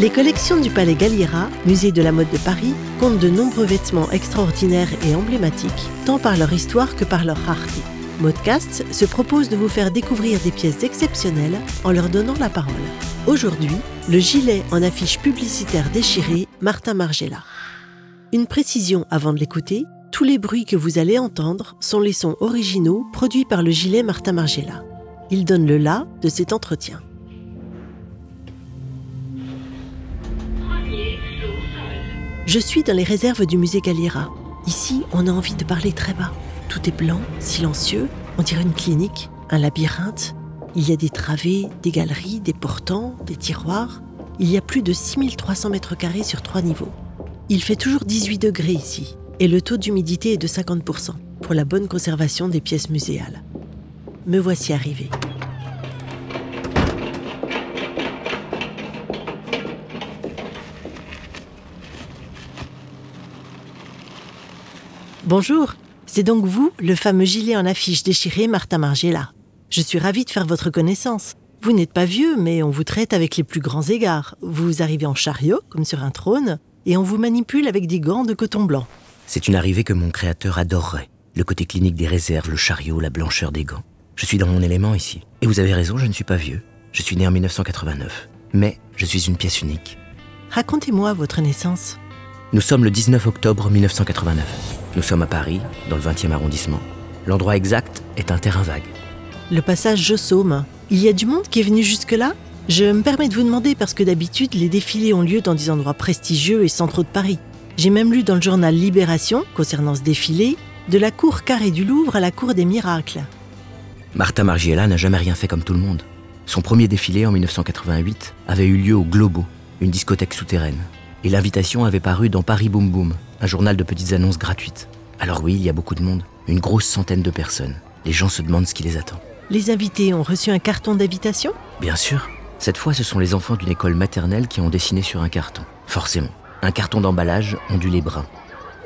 Les collections du Palais Galliera, musée de la mode de Paris, comptent de nombreux vêtements extraordinaires et emblématiques, tant par leur histoire que par leur rareté. Modcast se propose de vous faire découvrir des pièces exceptionnelles en leur donnant la parole. Aujourd'hui, le gilet en affiche publicitaire déchirée Martin Margiela. Une précision avant de l'écouter, tous les bruits que vous allez entendre sont les sons originaux produits par le gilet Martin Margiela. Il donne le la de cet entretien. Je suis dans les réserves du musée Galliera. Ici, on a envie de parler très bas. Tout est blanc, silencieux, on dirait une clinique, un labyrinthe. Il y a des travées, des galeries, des portants, des tiroirs. Il y a plus de 6300 mètres carrés sur 3 niveaux. Il fait toujours 18 degrés ici, et le taux d'humidité est de 50% pour la bonne conservation des pièces muséales. Me voici arrivé. Bonjour, c'est donc vous, le fameux gilet en affiche déchiré Martin Margiela. Je suis ravie de faire votre connaissance. Vous n'êtes pas vieux, mais on vous traite avec les plus grands égards. Vous arrivez en chariot, comme sur un trône, et on vous manipule avec des gants de coton blanc. C'est une arrivée que mon créateur adorerait. Le côté clinique des réserves, le chariot, la blancheur des gants. Je suis dans mon élément ici. Et vous avez raison, je ne suis pas vieux. Je suis né en 1989. Mais je suis une pièce unique. Racontez-moi votre naissance. Nous sommes le 19 octobre 1989. Nous sommes à Paris, dans le 20e arrondissement. L'endroit exact est un terrain vague. Le passage Jossaume. Il y a du monde qui est venu jusque-là ? Je me permets de vous demander parce que d'habitude, les défilés ont lieu dans des endroits prestigieux et centraux de Paris. J'ai même lu dans le journal Libération, concernant ce défilé, de la cour carrée du Louvre à la cour des miracles. Martin Margiela n'a jamais rien fait comme tout le monde. Son premier défilé en 1988 avait eu lieu au Globo, une discothèque souterraine. Et l'invitation avait paru dans Paris Boom Boom, un journal de petites annonces gratuites. Alors oui, il y a beaucoup de monde, une grosse centaine de personnes. Les gens se demandent ce qui les attend. Les invités ont reçu un carton d'invitation ? Bien sûr. Cette fois, ce sont les enfants d'une école maternelle qui ont dessiné sur un carton. Forcément. Un carton d'emballage ondulé brun.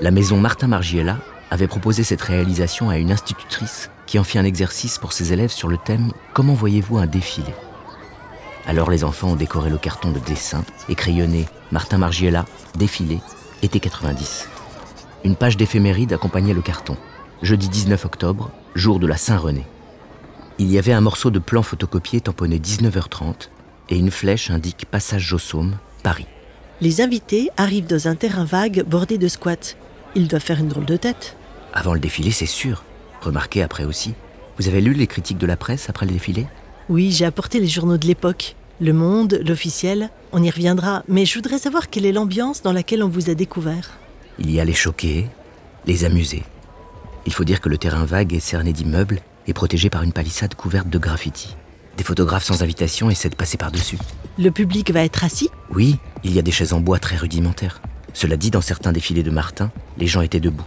La maison Martin Margiela avait proposé cette réalisation à une institutrice qui en fit un exercice pour ses élèves sur le thème « Comment voyez-vous un défilé ?» Alors les enfants ont décoré le carton de dessin et crayonné « Martin Margiela, défilé ». Été 90. Une page d'éphéméride accompagnait le carton. Jeudi 19 octobre, jour de la Saint-René. Il y avait un morceau de plan photocopié tamponné 19h30 et une flèche indique passage Jossaume, Paris. Les invités arrivent dans un terrain vague bordé de squats. Ils doivent faire une drôle de tête. Avant le défilé, c'est sûr. Remarquez après aussi. Vous avez lu les critiques de la presse après le défilé ? Oui, j'ai apporté les journaux de l'époque. Le Monde, l'Officiel, on y reviendra, mais je voudrais savoir quelle est l'ambiance dans laquelle on vous a découvert. Il y a les choqués, les amusés. Il faut dire que le terrain vague est cerné d'immeubles et protégé par une palissade couverte de graffitis. Des photographes sans invitation essaient de passer par-dessus. Le public va être assis ? Oui, il y a des chaises en bois très rudimentaires. Cela dit, dans certains défilés de Martin, les gens étaient debout.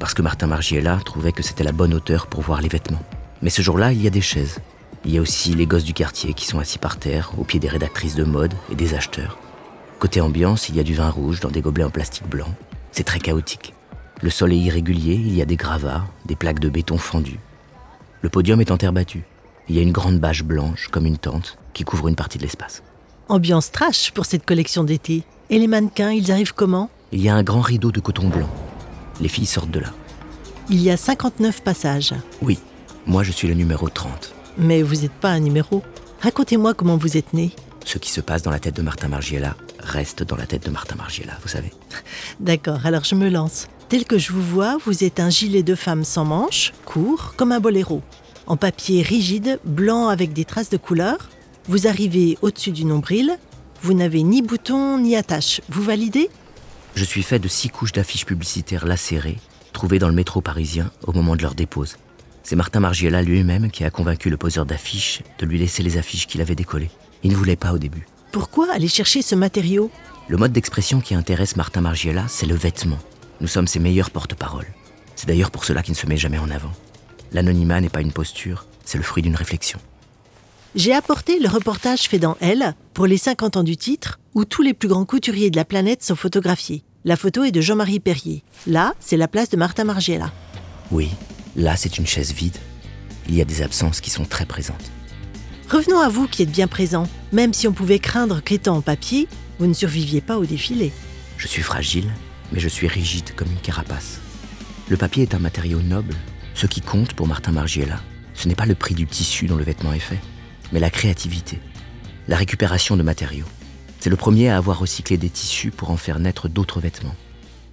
Parce que Martin Margiela trouvait que c'était la bonne hauteur pour voir les vêtements. Mais ce jour-là, il y a des chaises. Il y a aussi les gosses du quartier qui sont assis par terre, au pied des rédactrices de mode et des acheteurs. Côté ambiance, il y a du vin rouge dans des gobelets en plastique blanc. C'est très chaotique. Le sol est irrégulier, il y a des gravats, des plaques de béton fendues. Le podium est en terre battue. Il y a une grande bâche blanche, comme une tente, qui couvre une partie de l'espace. Ambiance trash pour cette collection d'été. Et les mannequins, ils arrivent comment ? Il y a un grand rideau de coton blanc. Les filles sortent de là. Il y a 59 passages. Oui, moi je suis le numéro 30. Mais vous n'êtes pas un numéro. Racontez-moi comment vous êtes né. Ce qui se passe dans la tête de Martin Margiela reste dans la tête de Martin Margiela, vous savez. D'accord, alors je me lance. Tel que je vous vois, vous êtes un gilet de femme sans manches, court, comme un boléro. En papier rigide, blanc avec des traces de couleur. Vous arrivez au-dessus du nombril. Vous n'avez ni bouton ni attache. Vous validez ? Je suis fait de 6 couches d'affiches publicitaires lacérées, trouvées dans le métro parisien au moment de leur dépose. C'est Martin Margiela lui-même qui a convaincu le poseur d'affiches de lui laisser les affiches qu'il avait décollées. Il ne voulait pas au début. Pourquoi aller chercher ce matériau ? Le mode d'expression qui intéresse Martin Margiela, c'est le vêtement. Nous sommes ses meilleurs porte-parole. C'est d'ailleurs pour cela qu'il ne se met jamais en avant. L'anonymat n'est pas une posture, c'est le fruit d'une réflexion. J'ai apporté le reportage fait dans Elle, pour les 50 ans du titre, où tous les plus grands couturiers de la planète sont photographiés. La photo est de Jean-Marie Perrier. Là, c'est la place de Martin Margiela. Oui. Là, c'est une chaise vide. Il y a des absences qui sont très présentes. Revenons à vous qui êtes bien présent. Même si on pouvait craindre qu'étant en papier, Vous ne surviviez pas au défilé. Je suis fragile, mais je suis rigide comme une carapace. Le papier est un matériau noble. Ce qui compte pour Martin Margiela, ce n'est pas le prix du tissu dont le vêtement est fait, mais la créativité, la récupération de matériaux. C'est le premier à avoir recyclé des tissus pour en faire naître d'autres vêtements.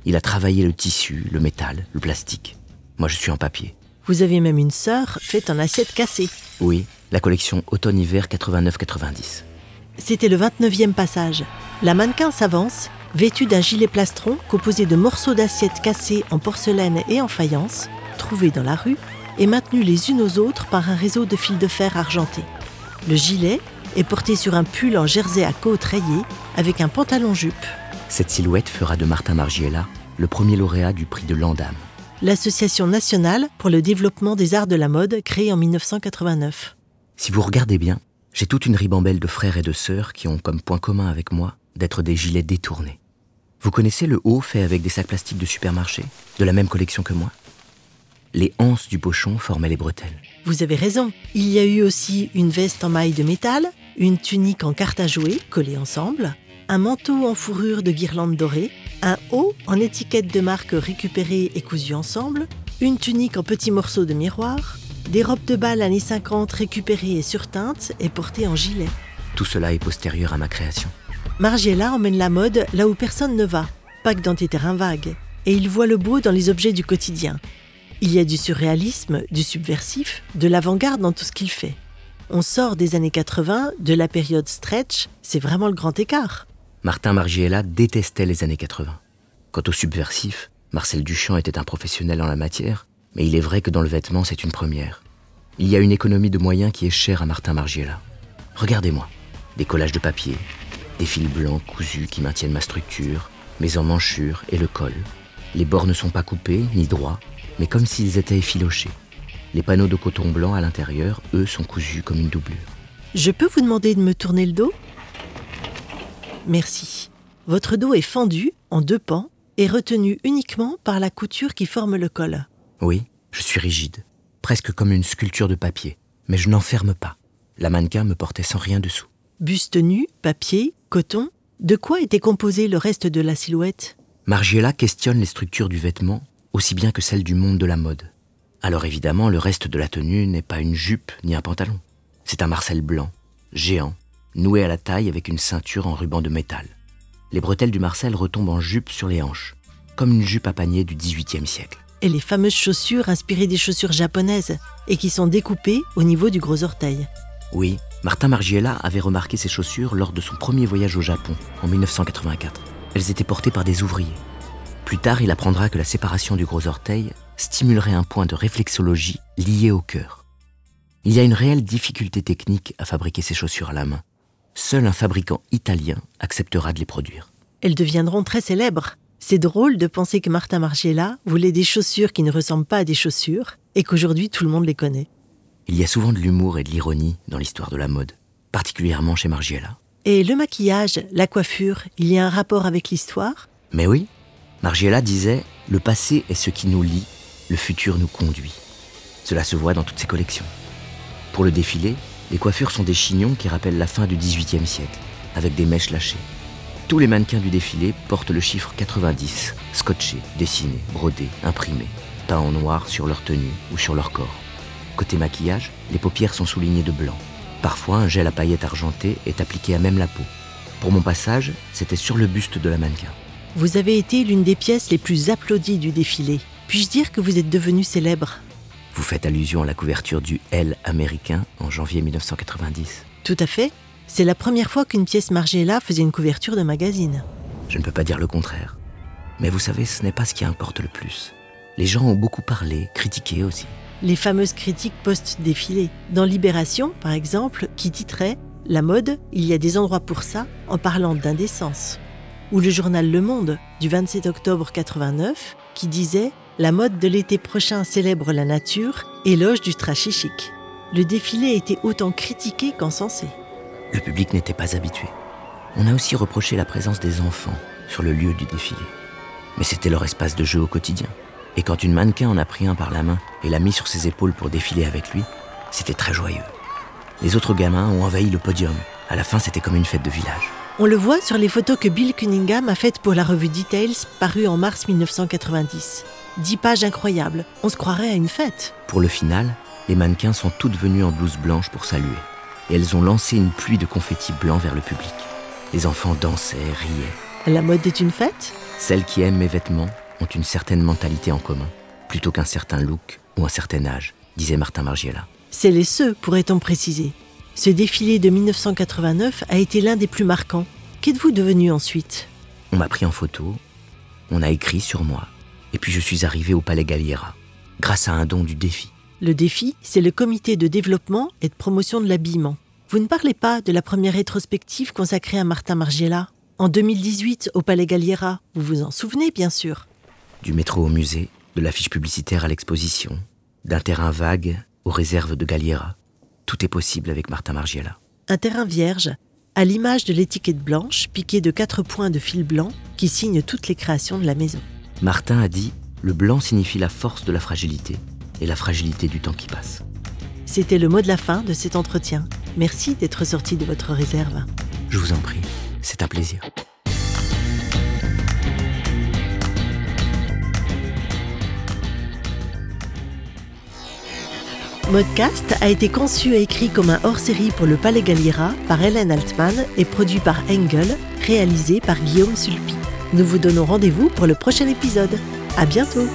Il a travaillé le tissu, le métal, le plastique. Moi, je suis en papier. Vous avez même une sœur faite en assiette cassée. Oui, la collection automne-hiver 89-90. C'était le 29e passage. La mannequin s'avance, vêtue d'un gilet plastron composé de morceaux d'assiettes cassées en porcelaine et en faïence, trouvées dans la rue et maintenues les unes aux autres par un réseau de fils de fer argentés. Le gilet est porté sur un pull en jersey à côtes rayées avec un pantalon-jupe. Cette silhouette fera de Martin Margiela le premier lauréat du prix de l'Andam, l'Association nationale pour le développement des arts de la mode, créée en 1989. Si vous regardez bien, j'ai toute une ribambelle de frères et de sœurs qui ont comme point commun avec moi d'être des gilets détournés. Vous connaissez le haut fait avec des sacs plastiques de supermarché, de la même collection que moi ? Les anses du pochon formaient les bretelles. Vous avez raison. Il y a eu aussi une veste en maille de métal, une tunique en carte à jouer collée ensemble, un manteau en fourrure de guirlande dorée, un haut en étiquette de marque récupérée et cousue ensemble, une tunique en petits morceaux de miroir, des robes de bal années 50 récupérées et surteintes et portées en gilet. Tout cela est postérieur à ma création. Margiela emmène la mode là où personne ne va, pas que dans des terrains vagues. Et il voit le beau dans les objets du quotidien. Il y a du surréalisme, du subversif, de l'avant-garde dans tout ce qu'il fait. On sort des années 80, de la période stretch, c'est vraiment le grand écart. Martin Margiela détestait les années 80. Quant au subversif, Marcel Duchamp était un professionnel en la matière, mais il est vrai que dans le vêtement, c'est une première. Il y a une économie de moyens qui est chère à Martin Margiela. Regardez-moi, des collages de papier, des fils blancs cousus qui maintiennent ma structure, mes emmanchures et le col. Les bords ne sont pas coupés ni droits, mais comme s'ils étaient effilochés. Les panneaux de coton blanc à l'intérieur, eux, sont cousus comme une doublure. Je peux vous demander de me tourner le dos ? Merci. Votre dos est fendu, en deux pans, et retenu uniquement par la couture qui forme le col. Oui, je suis rigide, presque comme une sculpture de papier, mais je n'enferme pas. La mannequin me portait sans rien dessous. Buste nu, papier, coton, de quoi était composé le reste de la silhouette ? Margiela questionne les structures du vêtement, aussi bien que celle du monde de la mode. Alors évidemment, le reste de la tenue n'est pas une jupe ni un pantalon. C'est un marcel blanc, géant, noué à la taille avec une ceinture en ruban de métal. Les bretelles du marcel retombent en jupe sur les hanches, comme une jupe à panier du XVIIIe siècle. Et les fameuses chaussures inspirées des chaussures japonaises et qui sont découpées au niveau du gros orteil. Oui, Martin Margiela avait remarqué ces chaussures lors de son premier voyage au Japon, en 1984. Elles étaient portées par des ouvriers. Plus tard, il apprendra que la séparation du gros orteil stimulerait un point de réflexologie lié au cœur. Il y a une réelle difficulté technique à fabriquer ces chaussures à la main. Seul un fabricant italien acceptera de les produire. Elles deviendront très célèbres. C'est drôle de penser que Martin Margiela voulait des chaussures qui ne ressemblent pas à des chaussures et qu'aujourd'hui tout le monde les connaît. Il y a souvent de l'humour et de l'ironie dans l'histoire de la mode, particulièrement chez Margiela. Et le maquillage, la coiffure, il y a un rapport avec l'histoire ? Mais oui. Margiela disait « Le passé est ce qui nous lie, le futur nous conduit ». Cela se voit dans toutes ses collections. Pour le défilé, les coiffures sont des chignons qui rappellent la fin du XVIIIe siècle, avec des mèches lâchées. Tous les mannequins du défilé portent le chiffre 90, scotché, dessiné, brodé, imprimé, peint en noir sur leur tenue ou sur leur corps. Côté maquillage, les paupières sont soulignées de blanc. Parfois, un gel à paillettes argentées est appliqué à même la peau. Pour mon passage, c'était sur le buste de la mannequin. Vous avez été l'une des pièces les plus applaudies du défilé. Puis-je dire que vous êtes devenu célèbre ? Vous faites allusion à la couverture du Elle américain en janvier 1990. Tout à fait. C'est la première fois qu'une pièce Margiela faisait une couverture de magazine. Je ne peux pas dire le contraire. Mais vous savez, ce n'est pas ce qui importe le plus. Les gens ont beaucoup parlé, critiqué aussi. Les fameuses critiques post-défilé. Dans Libération, par exemple, qui titrait « La mode, il y a des endroits pour ça » en parlant d'indécence. Ou le journal Le Monde, du 27 octobre 89, qui disait « La mode de l'été prochain célèbre la nature, éloge du trashy chic ». Le défilé était autant critiqué qu'encensé. Le public n'était pas habitué. On a aussi reproché la présence des enfants sur le lieu du défilé. Mais c'était leur espace de jeu au quotidien. Et quand une mannequin en a pris un par la main et l'a mis sur ses épaules pour défiler avec lui, c'était très joyeux. Les autres gamins ont envahi le podium, À la fin, c'était comme une fête de village. On le voit sur les photos que Bill Cunningham a faites pour la revue Details, parue en mars 1990. 10 pages incroyables, on se croirait à une fête. Pour le final, les mannequins sont toutes venues en blouse blanche pour saluer. Et elles ont lancé une pluie de confettis blancs vers le public. Les enfants dansaient, riaient. La mode est une fête ? Celles qui aiment mes vêtements ont une certaine mentalité en commun, plutôt qu'un certain look ou un certain âge, disait Martin Margiela. C'est les ceux, pourrait-on préciser. Ce défilé de 1989 a été l'un des plus marquants. Qu'êtes-vous devenu ensuite ? On m'a pris en photo, on a écrit sur moi, et puis je suis arrivé au Palais Galliera, grâce à un don du Défi. Le Défi, c'est le comité de développement et de promotion de l'habillement. Vous ne parlez pas de la première rétrospective consacrée à Martin Margiela. En 2018, au Palais Galliera, vous vous en souvenez bien sûr. Du métro au musée, de l'affiche publicitaire à l'exposition, d'un terrain vague aux réserves de Galliera. Tout est possible avec Martin Margiela. Un terrain vierge, à l'image de l'étiquette blanche piquée de 4 points de fil blanc qui signe toutes les créations de la maison. Martin a dit « Le blanc signifie la force de la fragilité et la fragilité du temps qui passe ». C'était le mot de la fin de cet entretien. Merci d'être sorti de votre réserve. Je vous en prie, c'est un plaisir. Modcast a été conçu et écrit comme un hors-série pour le Palais Galliera par Hélène Altman et produit par Engel, réalisé par Guillaume Sulpi. Nous vous donnons rendez-vous pour le prochain épisode. À bientôt.